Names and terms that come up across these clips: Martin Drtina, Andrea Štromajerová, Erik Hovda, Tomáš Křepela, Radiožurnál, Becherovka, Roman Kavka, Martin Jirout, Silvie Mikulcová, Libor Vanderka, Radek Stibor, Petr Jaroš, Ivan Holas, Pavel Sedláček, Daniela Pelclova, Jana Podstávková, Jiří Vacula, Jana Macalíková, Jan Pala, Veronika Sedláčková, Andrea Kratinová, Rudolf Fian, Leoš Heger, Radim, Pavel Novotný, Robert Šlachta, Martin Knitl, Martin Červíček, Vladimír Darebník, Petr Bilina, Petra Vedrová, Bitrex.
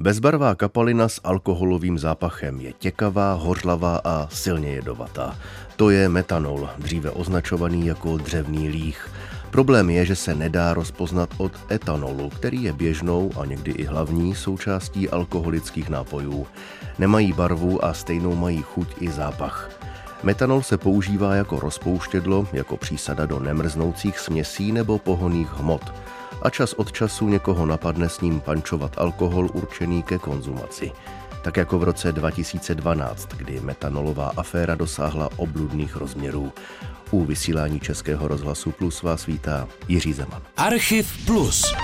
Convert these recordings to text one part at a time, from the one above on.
Bezbarvá kapalina s alkoholovým zápachem je těkavá, hořlavá a silně jedovatá. To je metanol, dříve označovaný jako dřevný líh. Problém je, že se nedá rozpoznat od etanolu, který je běžnou a někdy i hlavní součástí alkoholických nápojů. Nemají barvu a stejnou mají chuť i zápach. Metanol se používá jako rozpouštědlo, jako přísada do nemrznoucích směsí nebo pohonných hmot. A čas od času někoho napadne s ním pančovat alkohol určený ke konzumaci. Tak jako v roce 2012, kdy metanolová aféra dosáhla obludných rozměrů. U vysílání Českého rozhlasu Plus vás vítá Jiří Zeman. Archiv Plus.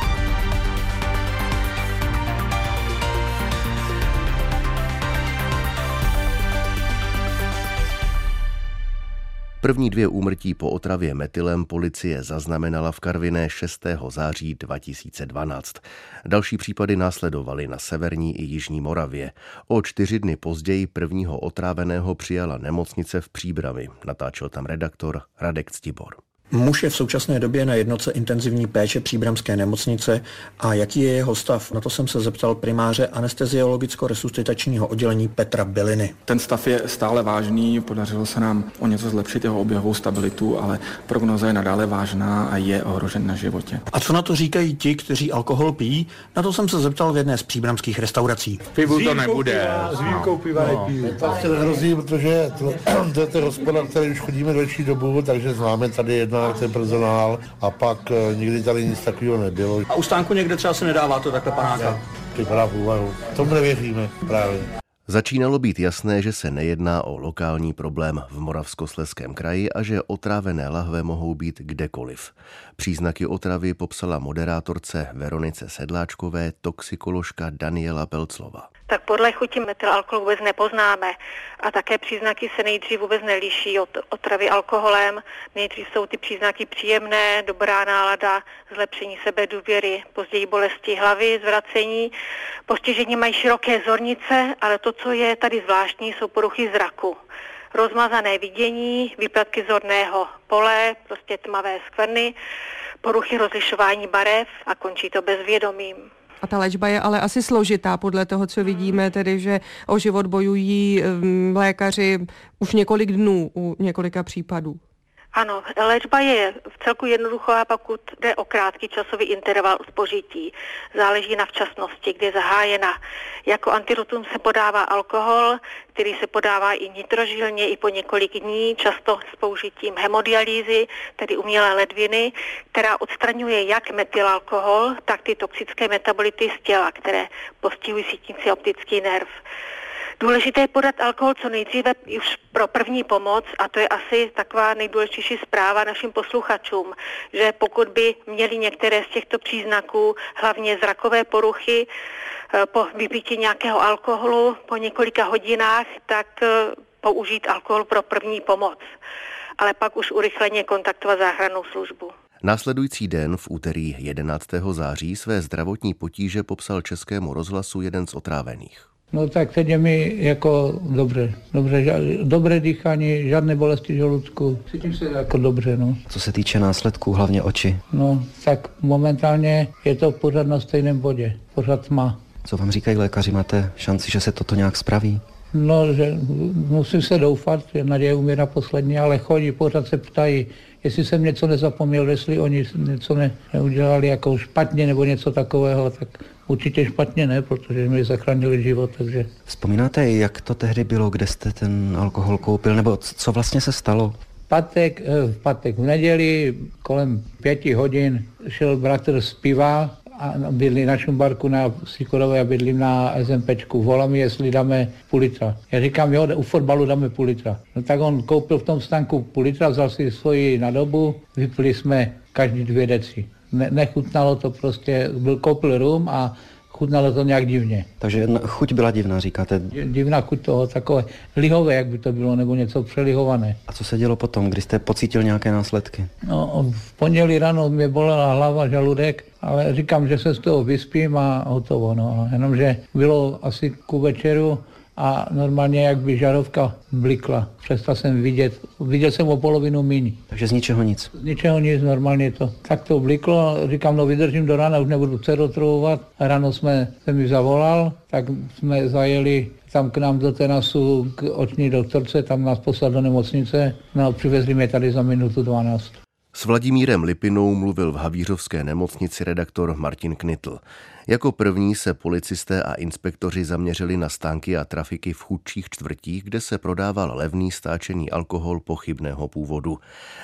První dvě úmrtí po otravě metylem policie zaznamenala v Karviné 6. září 2012. Další případy následovaly na severní i jižní Moravě. O 4 dny později prvního otráveného přijala nemocnice v Příbrami. Natáčel tam redaktor Radek Stibor. Muž je v současné době na jednotce intenzivní péče příbramské nemocnice a jaký je jeho stav, na to jsem se zeptal primáře anesteziologicko-resuscitačního oddělení Petra Biliny. Ten stav je stále vážný, podařilo se nám o něco zlepšit jeho oběhovou stabilitu, ale prognóza je nadále vážná a je ohrožen na životě. A co na to říkají ti, kteří alkohol pijí? Na to jsem se zeptal v jedné z příbramských restaurací. Pivu to nebude. S výjimkou piva nepiju. To se hrozí, protože to je hospoda, který už chodíme delší dobu, takže známe tady ten personál a pak nikdy tady nic takového nebylo. A u stánku někde třeba se nedává to takhle panáka? Připadá v úvahu. Tomu nevěříme právě. Začínalo být jasné, že se nejedná o lokální problém v Moravskoslezském kraji a že otrávené lahve mohou být kdekoliv. Příznaky otravy popsala moderátorce Veronice Sedláčkové toxikoložka Daniela Pelclova. Tak podle chuti metylalkoholu vůbec nepoznáme a také příznaky se nejdřív vůbec neliší od otravy alkoholem. Nejdřív jsou ty příznaky příjemné, dobrá nálada, zlepšení sebedůvěry, později bolesti hlavy, zvracení. Postižení mají široké zornice, ale to, co je tady zvláštní, jsou poruchy zraku. Rozmazané vidění, výpadky zorného pole, prostě tmavé skvrny, poruchy rozlišování barev a končí to bezvědomím. A ta léčba je ale asi složitá podle toho, co vidíme, tedy že o život bojují lékaři už několik dnů u několika případů. Ano, léčba je v celku jednoduchá, pokud jde o krátký časový interval spožití. Záleží na včasnosti, kdy je zahájena. Jako antidotum se podává alkohol, který se podává i nitrožilně i po několik dní, často s použitím hemodialýzy, tedy umělé ledviny, která odstraňuje jak metylalkohol, tak ty toxické metabolity z těla, které postihují sítnici optický nerv. Důležité je podat alkohol co nejdříve už pro první pomoc a to je asi taková nejdůležitější zpráva našim posluchačům, že pokud by měli některé z těchto příznaků, hlavně zrakové poruchy, po vypití nějakého alkoholu po několika hodinách, tak použít alkohol pro první pomoc, ale pak už urychleně kontaktovat záchrannou službu. Následující den v úterý 11. září své zdravotní potíže popsal Českému rozhlasu jeden z otrávených. No tak teď je mi jako dobré dýchání, žádné bolesti žaludku, cítím se jako dobře, no. Co se týče následků, hlavně oči? No tak momentálně je to pořád na stejném bodě, pořád tma. Co vám říkají lékaři, máte šanci, že se toto nějak spraví? No, že musím se doufat, že naděje umírá poslední, ale chodí, pořád se ptají, jestli jsem něco nezapomněl, jestli oni něco neudělali jako špatně nebo něco takového, tak určitě špatně ne, protože mi zachránili život, takže... Vzpomínáte, jak to tehdy bylo, kde jste ten alkohol koupil, nebo co vlastně se stalo? V neděli kolem 5 hodin šel bratr z piva, a bydlí na Šumbarku na Sikorové a bydlím na SMPčku. Volá mi, jestli dáme půl litra. Já říkám, jo, u fotbalu dáme půl litra. No tak on koupil v tom stanku půl litra, vzal si svoji nadobu, vypili jsme každý 2 deci. Nechutnalo to prostě, koupil rum a chutnalo to nějak divně. Takže chuť byla divná, říkáte? Divná chuť toho, takové lihové, jak by to bylo, nebo něco přelihované. A co se dělo potom, když jste pocítil nějaké následky? No, v pondělí ráno mě bolela hlava, žaludek, ale říkám, že se z toho vyspím a hotovo. No. Jenomže bylo asi ku večeru, a normálně jak by žárovka blikla. Přestal jsem vidět. Viděl jsem o polovinu míň. Takže z ničeho nic? Z ničeho nic, normálně to. Tak to bliklo, říkám, no vydržím do rána, už nebudu cerotrovovat. Ráno jsem mi zavolal, tak jsme zajeli tam k nám do terasu k oční doktorce, tam nás poslal do nemocnice, no přivezli mě tady za minutu 12. S Vladimírem Lipinou mluvil v havířovské nemocnici redaktor Martin Knitl. Jako první se policisté a inspektoři zaměřili na stánky a trafiky v chudších čtvrtích, kde se prodával levný stáčený alkohol pochybného původu.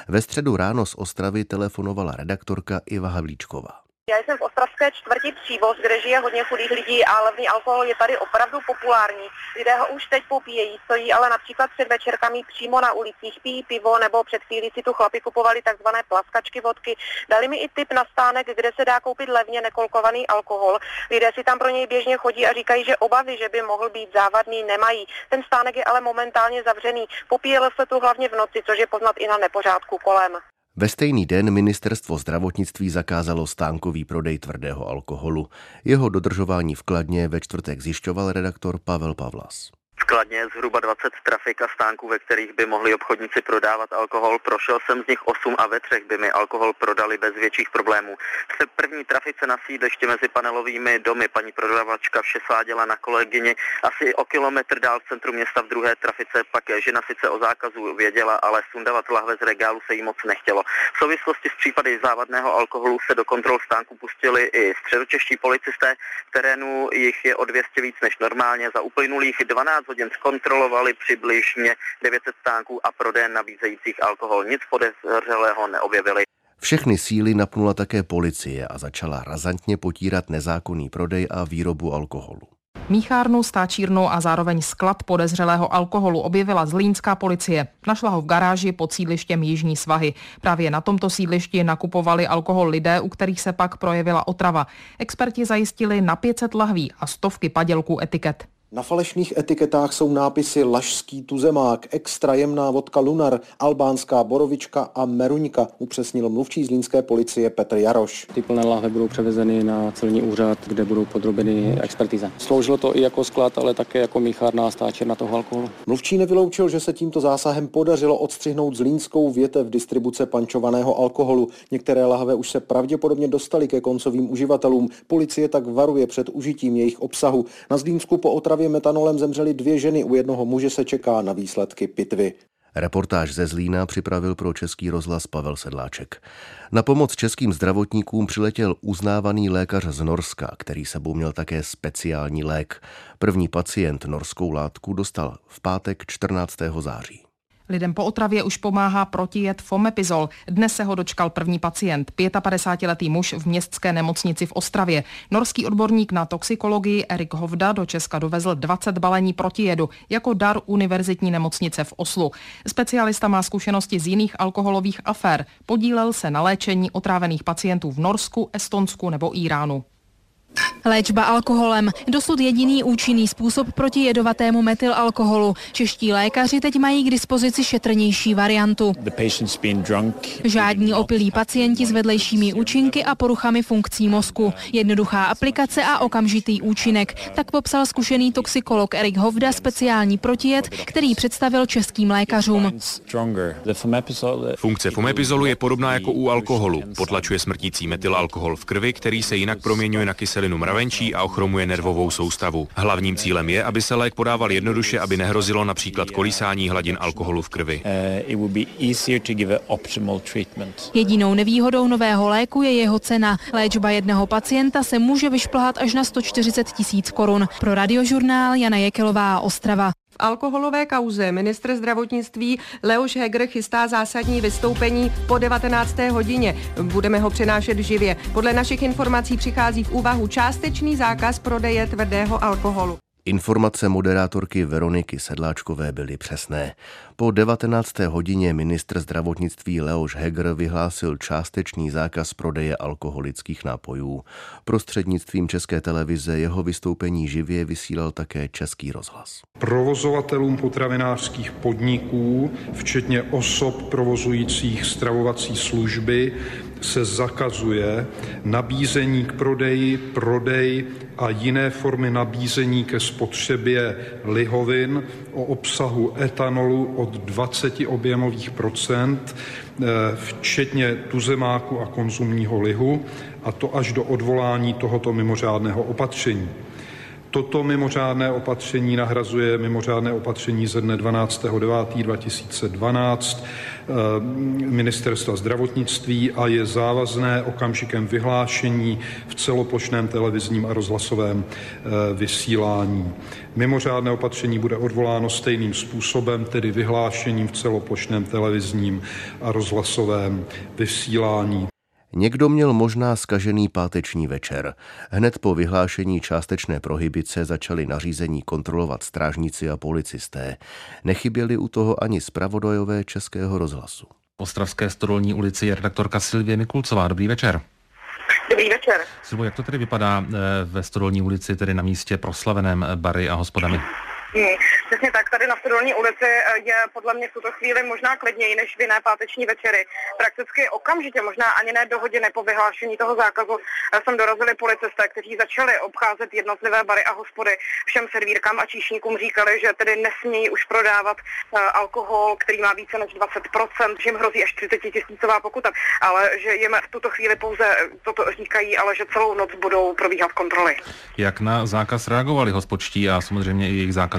Ve středu ráno z Ostravy telefonovala redaktorka Iva Havlíčková. Já jsem v ostravské čtvrti Přívoz, kde žije hodně chudých lidí a levný alkohol je tady opravdu populární. Lidé ho už teď popíjejí, stojí ale například před večerkami přímo na ulicích, pijí pivo, nebo před chvílí si tu chlapi kupovali takzvané plaskačky vodky. Dali mi i tip na stánek, kde se dá koupit levně nekolkovaný alkohol. Lidé si tam pro něj běžně chodí a říkají, že obavy, že by mohl být závadný, nemají. Ten stánek je ale momentálně zavřený. Popíjelo se tu hlavně v noci, což je poznat i na nepořádku kolem. Ve stejný den ministerstvo zdravotnictví zakázalo stánkový prodej tvrdého alkoholu. Jeho dodržování v Kladně ve čtvrtek zjišťoval redaktor Pavel Pavlas. V Kladně je zhruba 20 trafik a stánků, ve kterých by mohli obchodníci prodávat alkohol. Prošel jsem z nich 8 a ve 3 by mi alkohol prodali bez větších problémů. V první trafice na sídliště mezi panelovými domy paní prodavačka vše sváděla na kolegyni. Asi o kilometr dál v centru města v druhé trafice pak žena sice o zákazu věděla, ale sundavat lahve z regálu se jí moc nechtělo. V souvislosti s případy závadného alkoholu se do kontrol stánku pustili i středočeští policisté. V terénu jich je o 200 víc než normálně. Za uplynulých 12 hodin zkontrolovali přibližně 900 stánků a prodej nabízejících alkohol. Nic podezřelého neobjevili. Všechny síly napnula také policie a začala razantně potírat nezákonný prodej a výrobu alkoholu. Míchárnu, stáčírnu a zároveň sklad podezřelého alkoholu objevila zlínská policie. Našla ho v garáži pod sídlištěm Jižní Svahy. Právě na tomto sídlišti nakupovali alkohol lidé, u kterých se pak projevila otrava. Experti zajistili na 500 lahví a stovky padělků etiket. Na falešných etiketách jsou nápisy Lašský tuzemák, extra jemná vodka Lunar, albánská borovička a meruňka, upřesnil mluvčí zlínské policie Petr Jaroš. Ty plné láhve budou převezeny na celní úřad, kde budou podrobeny expertize. Sloužilo to i jako sklad, ale také jako míchárna a stáčerna toho alkoholu. Mluvčí nevyloučil, že se tímto zásahem podařilo odstřihnout zlínskou větev distribuce pančovaného alkoholu. Některé lahve už se pravděpodobně dostaly ke koncovým uživatelům. Policie tak varuje před užitím jejich obsahu. Na Zlínsku po otravě metanolem zemřely 2 ženy, u jednoho muže se čeká na výsledky pitvy. Reportáž ze Zlína připravil pro Český rozhlas Pavel Sedláček. Na pomoc českým zdravotníkům přiletěl uznávaný lékař z Norska, který sebou měl také speciální lék. První pacient norskou látku dostal v pátek 14. září. Lidem po otravě už pomáhá protijed fomepizol. Dnes se ho dočkal první pacient, 55-letý muž v městské nemocnici v Ostravě. Norský odborník na toxikologii Erik Hovda do Česka dovezl 20 balení protijedu jako dar univerzitní nemocnice v Oslu. Specialista má zkušenosti z jiných alkoholových afér. Podílel se na léčení otrávených pacientů v Norsku, Estonsku nebo Íránu. Léčba alkoholem. Dosud jediný účinný způsob proti jedovatému metylalkoholu. Čeští lékaři teď mají k dispozici šetrnější variantu. Žádní opilí pacienti s vedlejšími účinky a poruchami funkcí mozku. Jednoduchá aplikace a okamžitý účinek. Tak popsal zkušený toxikolog Erik Hovda speciální protijed, který představil českým lékařům. Funkce fomepizolu je podobná jako u alkoholu. Potlačuje smrtící metylalkohol v krvi, který se jinak proměňuje na kyselinu mravenčí a ochromuje nervovou soustavu. Hlavním cílem je, aby se lék podával jednoduše, aby nehrozilo například kolísání hladin alkoholu v krvi. Jedinou nevýhodou nového léku je jeho cena. Léčba jednoho pacienta se může vyšplhat až na 140 000 korun. Pro Radiožurnál Jana Jekelová, Ostrava. V alkoholové kauze ministr zdravotnictví Leoš Heger chystá zásadní vystoupení po 19. hodině. Budeme ho přenášet živě. Podle našich informací přichází v úvahu částečný zákaz prodeje tvrdého alkoholu. Informace moderátorky Veroniky Sedláčkové byly přesné. Po 19. hodině ministr zdravotnictví Leoš Heger vyhlásil částečný zákaz prodeje alkoholických nápojů. Prostřednictvím České televize jeho vystoupení živě vysílal také Český rozhlas. Provozovatelům potravinářských podniků, včetně osob provozujících stravovací služby, se zakazuje nabízení k prodeji, prodej a jiné formy nabízení ke spotřebě lihovin o obsahu etanolu od 20 objemových procent, včetně tuzemáku a konzumního lihu, a to až do odvolání tohoto mimořádného opatření. Toto mimořádné opatření nahrazuje mimořádné opatření ze dne 12.9.2012 Ministerstva zdravotnictví a je závazné okamžikem vyhlášení v celoplošném televizním a rozhlasovém vysílání. Mimořádné opatření bude odvoláno stejným způsobem, tedy vyhlášením v celoplošném televizním a rozhlasovém vysílání. Někdo měl možná zkažený páteční večer. Hned po vyhlášení částečné prohibice začali nařízení kontrolovat strážníci a policisté. Nechyběli u toho ani zpravodajové Českého rozhlasu. V Ostravské Stodolní ulici je redaktorka Silvie Mikulcová. Dobrý večer. Dobrý večer. Silvo, jak to tedy vypadá ve Stodolní ulici, tedy na místě proslaveném bary a hospodami? Přesně tak, tady na Stodolní ulici je podle mě v tuto chvíli možná klidněji než v jiné páteční večery. Prakticky okamžitě, možná ani ne do hodiny po vyhlášení toho zákazu, sem dorazili policisté, kteří začali obcházet jednotlivé bary a hospody. Všem servírkám a číšníkům říkali, že tedy nesmějí už prodávat alkohol, který má více než 20%, že jim hrozí až 30 000 pokuta, ale že jim v tuto chvíli pouze toto říkají, ale že celou noc budou probíhat kontroly. Jak na zákaz reagovali hospodští a samozřejmě i jejich zákaz?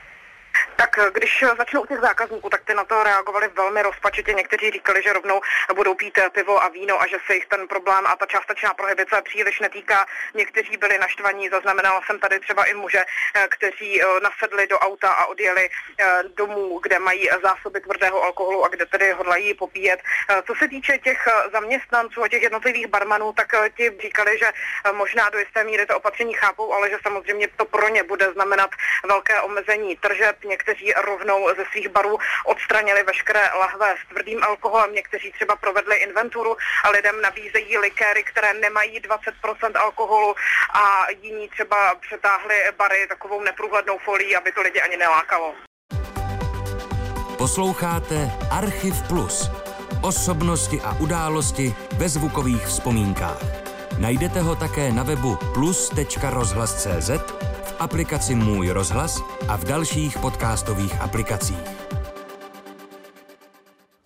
Tak když začnu u těch zákazníků, tak ty na to reagovali velmi rozpačitě. Někteří říkali, že rovnou budou pít pivo a víno a že se jich ten problém a ta částečná prohibice příliš netýká. Někteří byli naštvaní, zaznamenala jsem tady třeba i muže, kteří nasedli do auta a odjeli domů, kde mají zásoby tvrdého alkoholu a kde tedy hodlají popíjet. Co se týče těch zaměstnanců a těch jednotlivých barmanů, tak ti říkali, že možná do jisté míry to opatření chápou, ale že samozřejmě to pro ně bude znamenat velké omezení tržeb. Někteří rovnou ze svých barů odstranili veškeré lahve s tvrdým alkoholem, někteří třeba provedli inventuru a lidem nabízejí likéry, které nemají 20% alkoholu, a jiní třeba přetáhli bary takovou neprůhlednou folií, aby to lidi ani nelákalo. Posloucháte Archiv Plus. Osobnosti a události ve zvukových vzpomínkách. Najdete ho také na webu plus.rozhlas.cz, v aplikaci Můj rozhlas a v dalších podcastových aplikacích.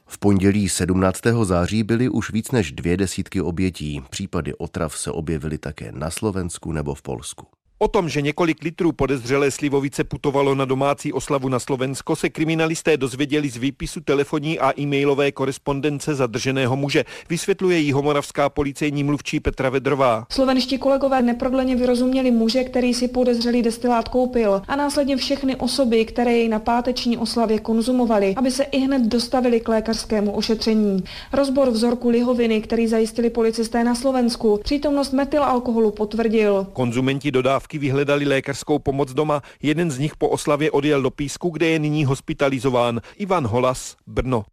V pondělí 17. září byly už víc než 200 obětí. Případy otrav se objevily také na Slovensku nebo v Polsku. O tom, že několik litrů podezřelé slivovice putovalo na domácí oslavu na Slovensko, se kriminalisté dozvěděli z výpisu telefonní a e-mailové korespondence zadrženého muže, vysvětluje jihomoravská policejní mluvčí Petra Vedrová. Slovenští kolegové neprodleně vyrozuměli muže, který si podezřelý destilát koupil, a následně všechny osoby, které jej na páteční oslavě konzumovali, aby se ihned dostavili k lékařskému ošetření. Rozbor vzorku lihoviny, který zajistili policisté na Slovensku, přítomnost metylalkoholu potvrdil. Konzumenti dodávky vyhledali lékařskou pomoc doma. Jeden z nich po oslavě odjel do Písku, kde je nyní hospitalizován. Ivan Holas, Brno.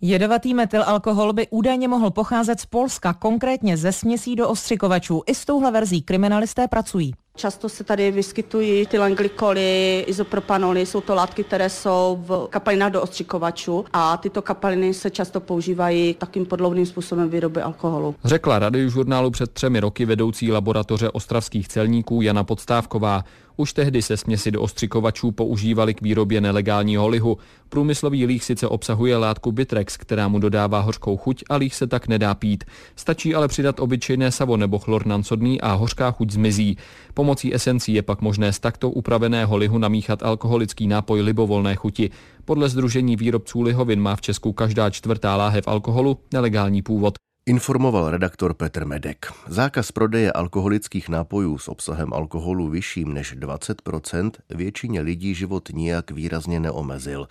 Jedovatý metylalkohol by údajně mohl pocházet z Polska, konkrétně ze směsí do ostřikovačů. I s touhle verzí kriminalisté pracují. Často se tady vyskytují ty langlikoly, izopropanoly, jsou to látky, které jsou v kapalinách do ostřikovačů, a tyto kapaliny se často používají takým podloudným způsobem výroby alkoholu. Řekla Radiožurnálu před 3 roky vedoucí laboratoře ostravských celníků Jana Podstávková. Už tehdy se směsi do ostřikovačů používali k výrobě nelegálního lihu. Průmyslový líh sice obsahuje látku Bitrex, která mu dodává hořkou chuť, a líh se tak nedá pít. Stačí ale přidat obyčejné savo nebo chlornansodný a hořká chuť zmizí. Pomocí esencí je pak možné z takto upraveného lihu namíchat alkoholický nápoj libovolné chuti. Podle Sdružení výrobců lihovin má v Česku každá 4. láhev alkoholu nelegální původ. Informoval redaktor Petr Medek. Zákaz prodeje alkoholických nápojů s obsahem alkoholu vyšším než 20% většině lidí život nijak výrazně neomezil.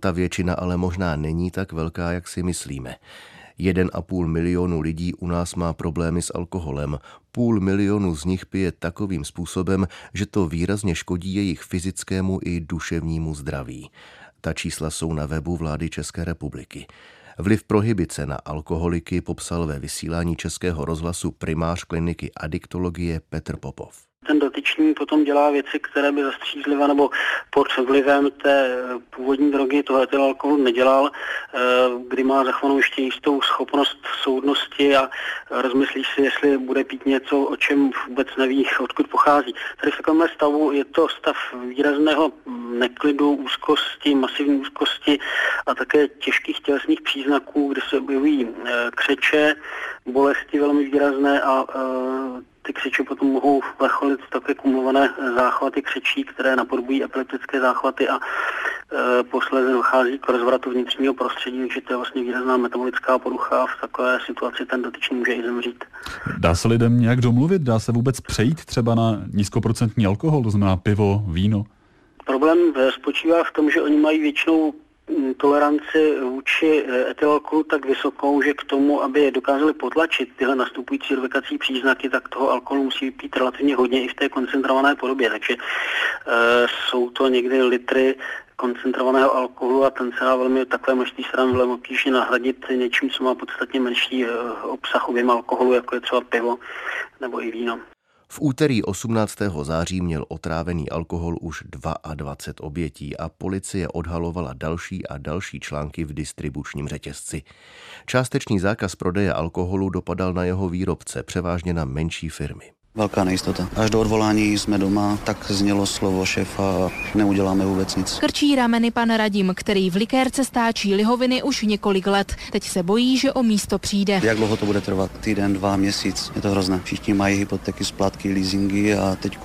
Ta většina ale možná není tak velká, jak si myslíme. 1,5 milionu lidí u nás má problémy s alkoholem. 500 000 z nich pije takovým způsobem, že to výrazně škodí jejich fyzickému i duševnímu zdraví. Ta čísla jsou na webu vlády České republiky. Vliv prohibice na alkoholiky popsal ve vysílání Českého rozhlasu primář kliniky adiktologie Petr Popov. ten dotyčný potom dělá věci, které by zastřízliva nebo pod vlivem té původní drogy tohleto alkohol nedělal, kdy má zachovanou ještě jistou schopnost soudnosti a rozmyslí si, jestli bude pít něco, o čem vůbec neví, odkud pochází. Tady v takovémhle stavu je to stav výrazného neklidu, úzkosti, masivní úzkosti a také těžkých tělesných příznaků, kde se objevují křeče, bolesti velmi výrazné a ty křeče potom mohou vrcholit také kumulované záchvaty křečí, které napodobují epileptické záchvaty a posléze dochází k rozvratu vnitřního prostředí, takže to je vlastně výrazná metabolická porucha a v takové situaci ten dotyčný může i zemřít. Dá se lidem nějak domluvit? Dá se vůbec přejít třeba na nízkoprocentní alkohol, to znamená pivo, víno? Problém spočívá v tom, že oni mají většinou toleranci vůči etylalkoholu tak vysokou, že k tomu, aby je dokázali potlačit tyhle nastupující odvykací příznaky, tak toho alkoholu musí vypít relativně hodně i v té koncentrované podobě. Takže jsou to někdy litry koncentrovaného alkoholu a ten se dá velmi takové množství stran velmi obtížně nahradit něčím, co má podstatně menší obsah objem alkoholu, jako je třeba pivo nebo i víno. V úterý 18. září měl otrávený alkohol už 22 obětí a policie odhalovala další a další články v distribučním řetězci. Částečný zákaz prodeje alkoholu dopadal na jeho výrobce, převážně na menší firmy. Velká nejistota. Až do odvolání jsme doma, tak znělo slovo šéfa, neuděláme vůbec nic. Krčí rameny pan Radim, který v likérce stáčí lihoviny už několik let. Teď se bojí, že o místo přijde. Jak dlouho to bude trvat? Týden, 2 měsíc. Je to hrozné. Všichni mají hypotéky, splátky, leasingy a teď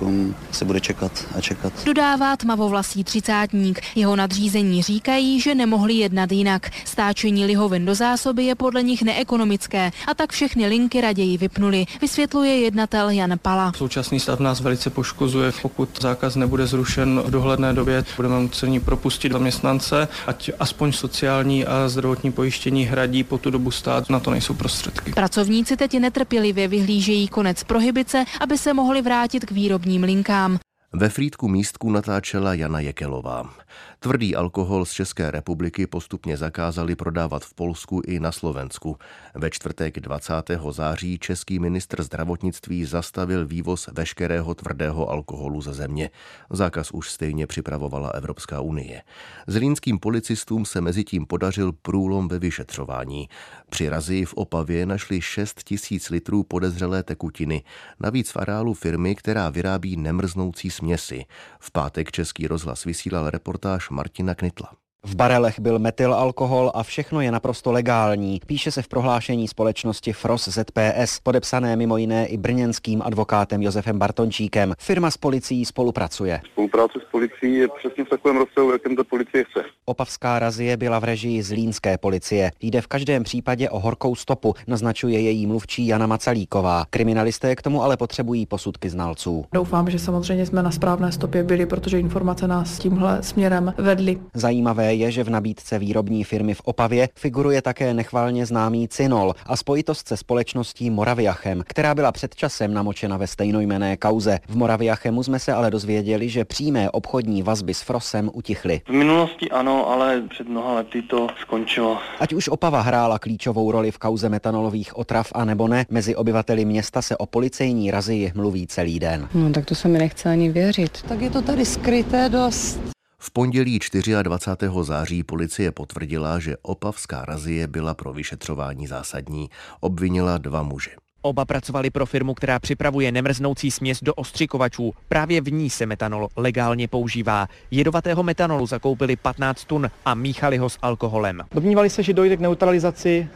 se bude čekat a čekat. Dodává tmavovlasý třicátník. Jeho nadřízení říkají, že nemohli jednat jinak. Stáčení lihovin do zásoby je podle nich neekonomické a tak všechny linky raději vypnuli. Vysvětluje jednatel Jan Pala. Současný stav nás velice poškozuje. Pokud zákaz nebude zrušen v dohledné době, budeme muset propustit zaměstnance, ať aspoň sociální a zdravotní pojištění hradí po tu dobu stát, na to nejsou prostředky. Pracovníci teď netrpělivě vyhlížejí konec prohibice, aby se mohli vrátit k výrobním linkám. Ve Frýdku místku natáčela Jana Jekelová. Tvrdý alkohol z České republiky postupně zakázali prodávat v Polsku i na Slovensku. Ve čtvrtek 20. září český ministr zdravotnictví zastavil vývoz veškerého tvrdého alkoholu ze země. Zákaz už stejně připravovala Evropská unie. Zlínským policistům se mezitím podařil průlom ve vyšetřování. Při razii v Opavě našli 6 000 litrů podezřelé tekutiny. Navíc v areálu firmy, která vyrábí nemrznoucí směsi. V pátek Český rozhlas vysílal reportáž Martina Knitla. V barelech byl metylalkohol a všechno je naprosto legální, píše se v prohlášení společnosti Fros ZPS, podepsané mimo jiné i brněnským advokátem Josefem Bartončíkem. Firma s policií spolupracuje. Spolupráce s policií je přesně v takovém rozsahu, jakém to policie chce. Opavská razie byla v režii zlínské policie. Jde v každém případě o horkou stopu, naznačuje její mluvčí Jana Macalíková. Kriminalisté k tomu ale potřebují posudky znalců. Doufám, že samozřejmě jsme na správné stopě byli, protože informace nás tímhle směrem vedly. Zajímavé je, že v nabídce výrobní firmy v Opavě figuruje také nechvalně známý Cinol a spojitost se společností Moraviachem, která byla před časem namočena ve stejnojmenné kauze. V Moraviachemu jsme se ale dozvěděli, že přímé obchodní vazby s Frosem utichly. V minulosti ano, ale před mnoha lety to skončilo. Ať už Opava hrála klíčovou roli v kauze metanolových otrav a nebo ne, mezi obyvateli města se o policejní razii mluví celý den. No tak to se mi nechce ani věřit. Tak je to tady skryté dost. V pondělí 24. září policie potvrdila, že opavská razie byla pro vyšetřování zásadní. Obvinila 2 muže. Oba pracovali pro firmu, která připravuje nemrznoucí směs do ostřikovačů. Právě v ní se metanol legálně používá. Jedovatého metanolu zakoupili 15 tun a míchali ho s alkoholem. Domnívali se, že dojde k neutralizaci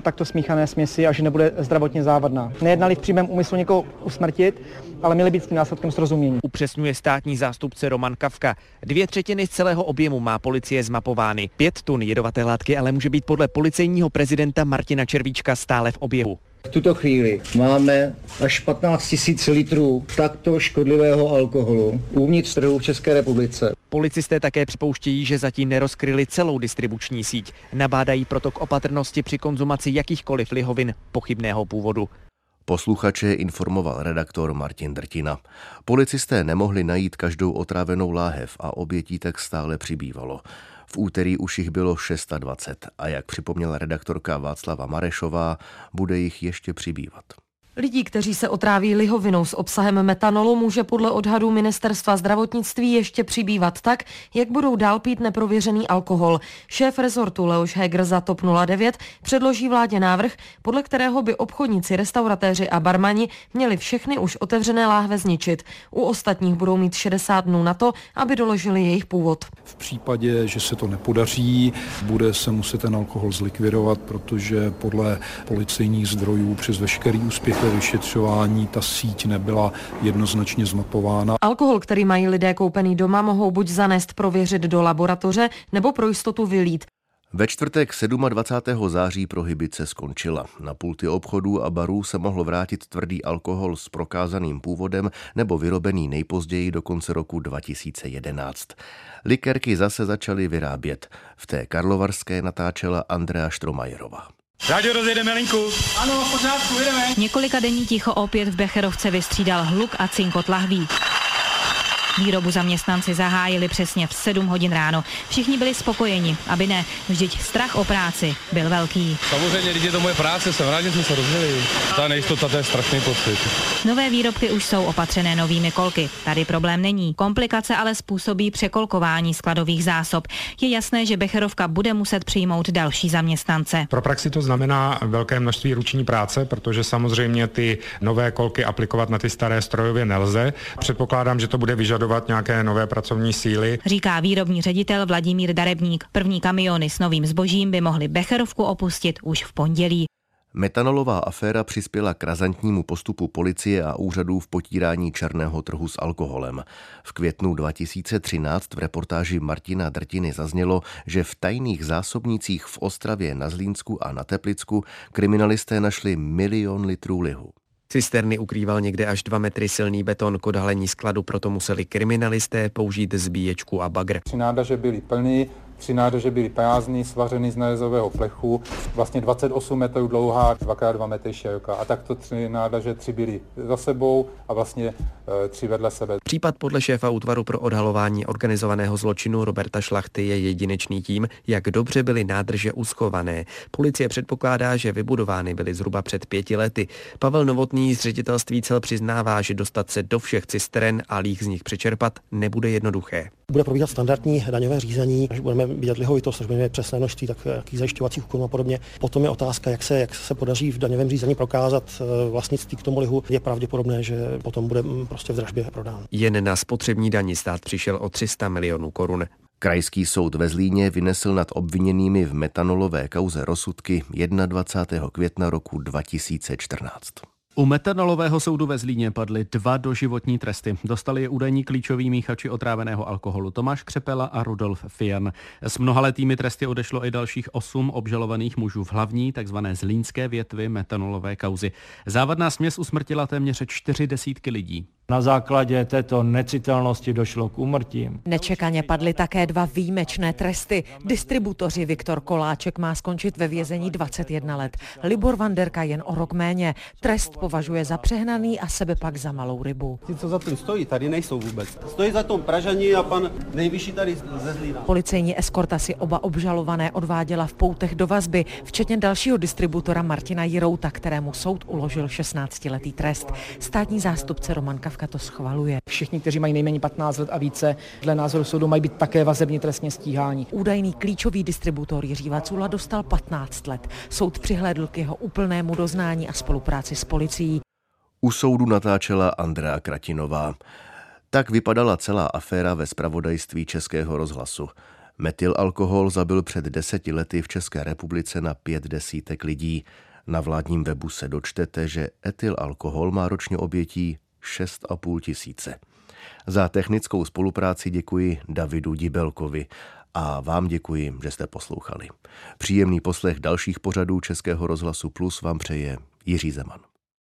takto smíchané směsi a že nebude zdravotně závadná. Nejednali v přímém úmyslu někoho usmrtit, ale měli být s tím následkem srozumění. Upřesňuje státní zástupce Roman Kavka. 2/3 z celého objemu má policie zmapovány. 5 tun jedovaté látky ale může být podle policejního prezidenta Martina Červíčka stále v oběhu. V tuto chvíli máme až 15 000 litrů takto škodlivého alkoholu uvnitř trhu v České republice. Policisté také připouštějí, že zatím nerozkryli celou distribuční síť. Nabádají proto k opatrnosti při konzumaci jakýchkoliv lihovin pochybného původu. Posluchače informoval redaktor Martin Drtina. Policisté nemohli najít každou otrávenou láhev a obětí tak stále přibývalo. V úterý už jich bylo 26 a jak připomněla redaktorka Václava Marešová, bude jich ještě přibývat. Lidí, kteří se otráví lihovinou s obsahem metanolu, může podle odhadů Ministerstva zdravotnictví ještě přibývat tak, jak budou dál pít neprověřený alkohol. Šéf rezortu Leoš Heger za TOP 09 předloží vládě návrh, podle kterého by obchodníci, restauratéři a barmani měli všechny už otevřené láhve zničit. U ostatních budou mít 60 dnů na to, aby doložili jejich původ. V případě, že se to nepodaří, bude se muset ten alkohol zlikvidovat, protože podle policejních zdrojů přes veškerý úspěch vyšetřování ta síť nebyla jednoznačně zmapována. Alkohol, který mají lidé koupený doma, mohou buď zanést prověřit do laboratoře, nebo pro jistotu vylít. Ve čtvrtek 27. září prohibice skončila. Na pulty obchodů a barů se mohl vrátit tvrdý alkohol s prokázaným původem nebo vyrobený nejpozději do konce roku 2011. Likérky zase začaly vyrábět. V té karlovarské natáčela Andrea Štromajerová. Rádio, rozjedeme linku. Ano, v pořádku, jedeme. Několikadenní ticho opět v Becherovce vystřídal hluk a cinkot lahví. Výrobu zaměstnanci zahájili přesně v 7 hodin ráno. Všichni byli spokojeni, aby ne, vždyť strach o práci byl velký. Samozřejmě, když je to moje práce, jsem rád, že jsme se rozjeli. Ta nejistota, to je strašný pocit. Nové výrobky už jsou opatřené novými kolky. Tady problém není. Komplikace ale způsobí překolkování skladových zásob. Je jasné, že Becherovka bude muset přijmout další zaměstnance. Pro praxi to znamená velké množství ruční práce, protože samozřejmě ty nové kolky aplikovat na ty staré strojově nelze. Předpokládám, že to bude vyžadovat nějaké nové pracovní síly. Říká výrobní ředitel Vladimír Darebník. První kamiony s novým zbožím by mohly Becherovku opustit už v pondělí. Metanolová aféra přispěla k razantnímu postupu policie a úřadů v potírání černého trhu s alkoholem. V květnu 2013 v reportáži Martina Drtiny zaznělo, že v tajných zásobnících v Ostravě, na Zlínsku a na Teplicku kriminalisté našli 1 000 000 litrů lihu. Cisterny ukrýval někde až 2 metry silný beton, k odhalení skladu proto museli kriminalisté použít zbíječku a bagr. 3 nádaže byly plný, 3 nádaže byly prázdný, svařený z nerezového plechu, vlastně 28 metrů dlouhá, 2x2 metry široká. A takto 3 nádaže, 3 byly za sebou a vlastně 3 vedle sebe. Případ podle šéfa útvaru pro odhalování organizovaného zločinu Roberta Šlachty je jedinečný tím, jak dobře byly nádrže uschované. Policie předpokládá, že vybudovány byly zhruba před 5 lety. Pavel Novotný z ředitelství cel přiznává, že dostat se do všech cistern a líh z nich přečerpat nebude jednoduché. Bude probíhat standardní daňové řízení, až budeme vidět lihovitost, až budeme přesné množství, tak jakých zajišťovacích úkonů a podobně. Potom je otázka, jak se podaří v daňovém řízení prokázat vlastnictví k tomu lihu. Je pravděpodobné, že potom bude prostě v dražbě prodán. Jen na spotřební daní stát přišel o 300 milionů korun. Krajský soud ve Zlíně vynesl nad obviněnými v metanolové kauze rozsudky 21. května roku 2014. U metanolového soudu ve Zlíně padly 2 doživotní tresty. Dostali je údajní klíčoví míchači otráveného alkoholu Tomáš Křepela a Rudolf Fian. S mnohaletými tresty odešlo i dalších 8 obžalovaných mužů v hlavní, takzvané zlínské větvi metanolové kauzy. Závadná směs usmrtila téměř 4 desítky lidí. Na základě této necitelnosti došlo k úmrtím. Nečekaně padly také 2 výjimečné tresty. Distributoři Viktor Koláček má skončit ve vězení 21 let. Libor Vanderka jen o rok méně. Trest považuje za přehnaný a sebe pak za malou rybu. Ty, co za tím stojí, tady nejsou vůbec. Stojí za tom Pražaní a pan nejvyšší tady ze Zlína. Policejní eskorta si oba obžalované odváděla v poutech do vazby, včetně dalšího distributora Martina Jirouta, kterému soud uložil 16letý trest. Státní zástupce Roman Kavka to schvaluje. Všichni, kteří mají nejméně 15 let a více, dle názoru soudu mají být také vazebně trestně stíháni. Údajný klíčový distributor Jiří Vacula dostal 15 let. Soud přihlédl k jeho úplnému doznání a spolupráci s policií. U soudu natáčela Andrea Kratinová. Tak vypadala celá aféra ve zpravodajství Českého rozhlasu. Metylalkohol zabil před 10 lety v České republice na 5 desítek lidí. Na vládním webu se dočtete, že etylalkohol má ročně obětí 6,5 tisíce. Za technickou spolupráci děkuji Davidu Dibelkovi a vám děkuji, že jste poslouchali. Příjemný poslech dalších pořadů Českého rozhlasu Plus vám přeje Jiří Zeman.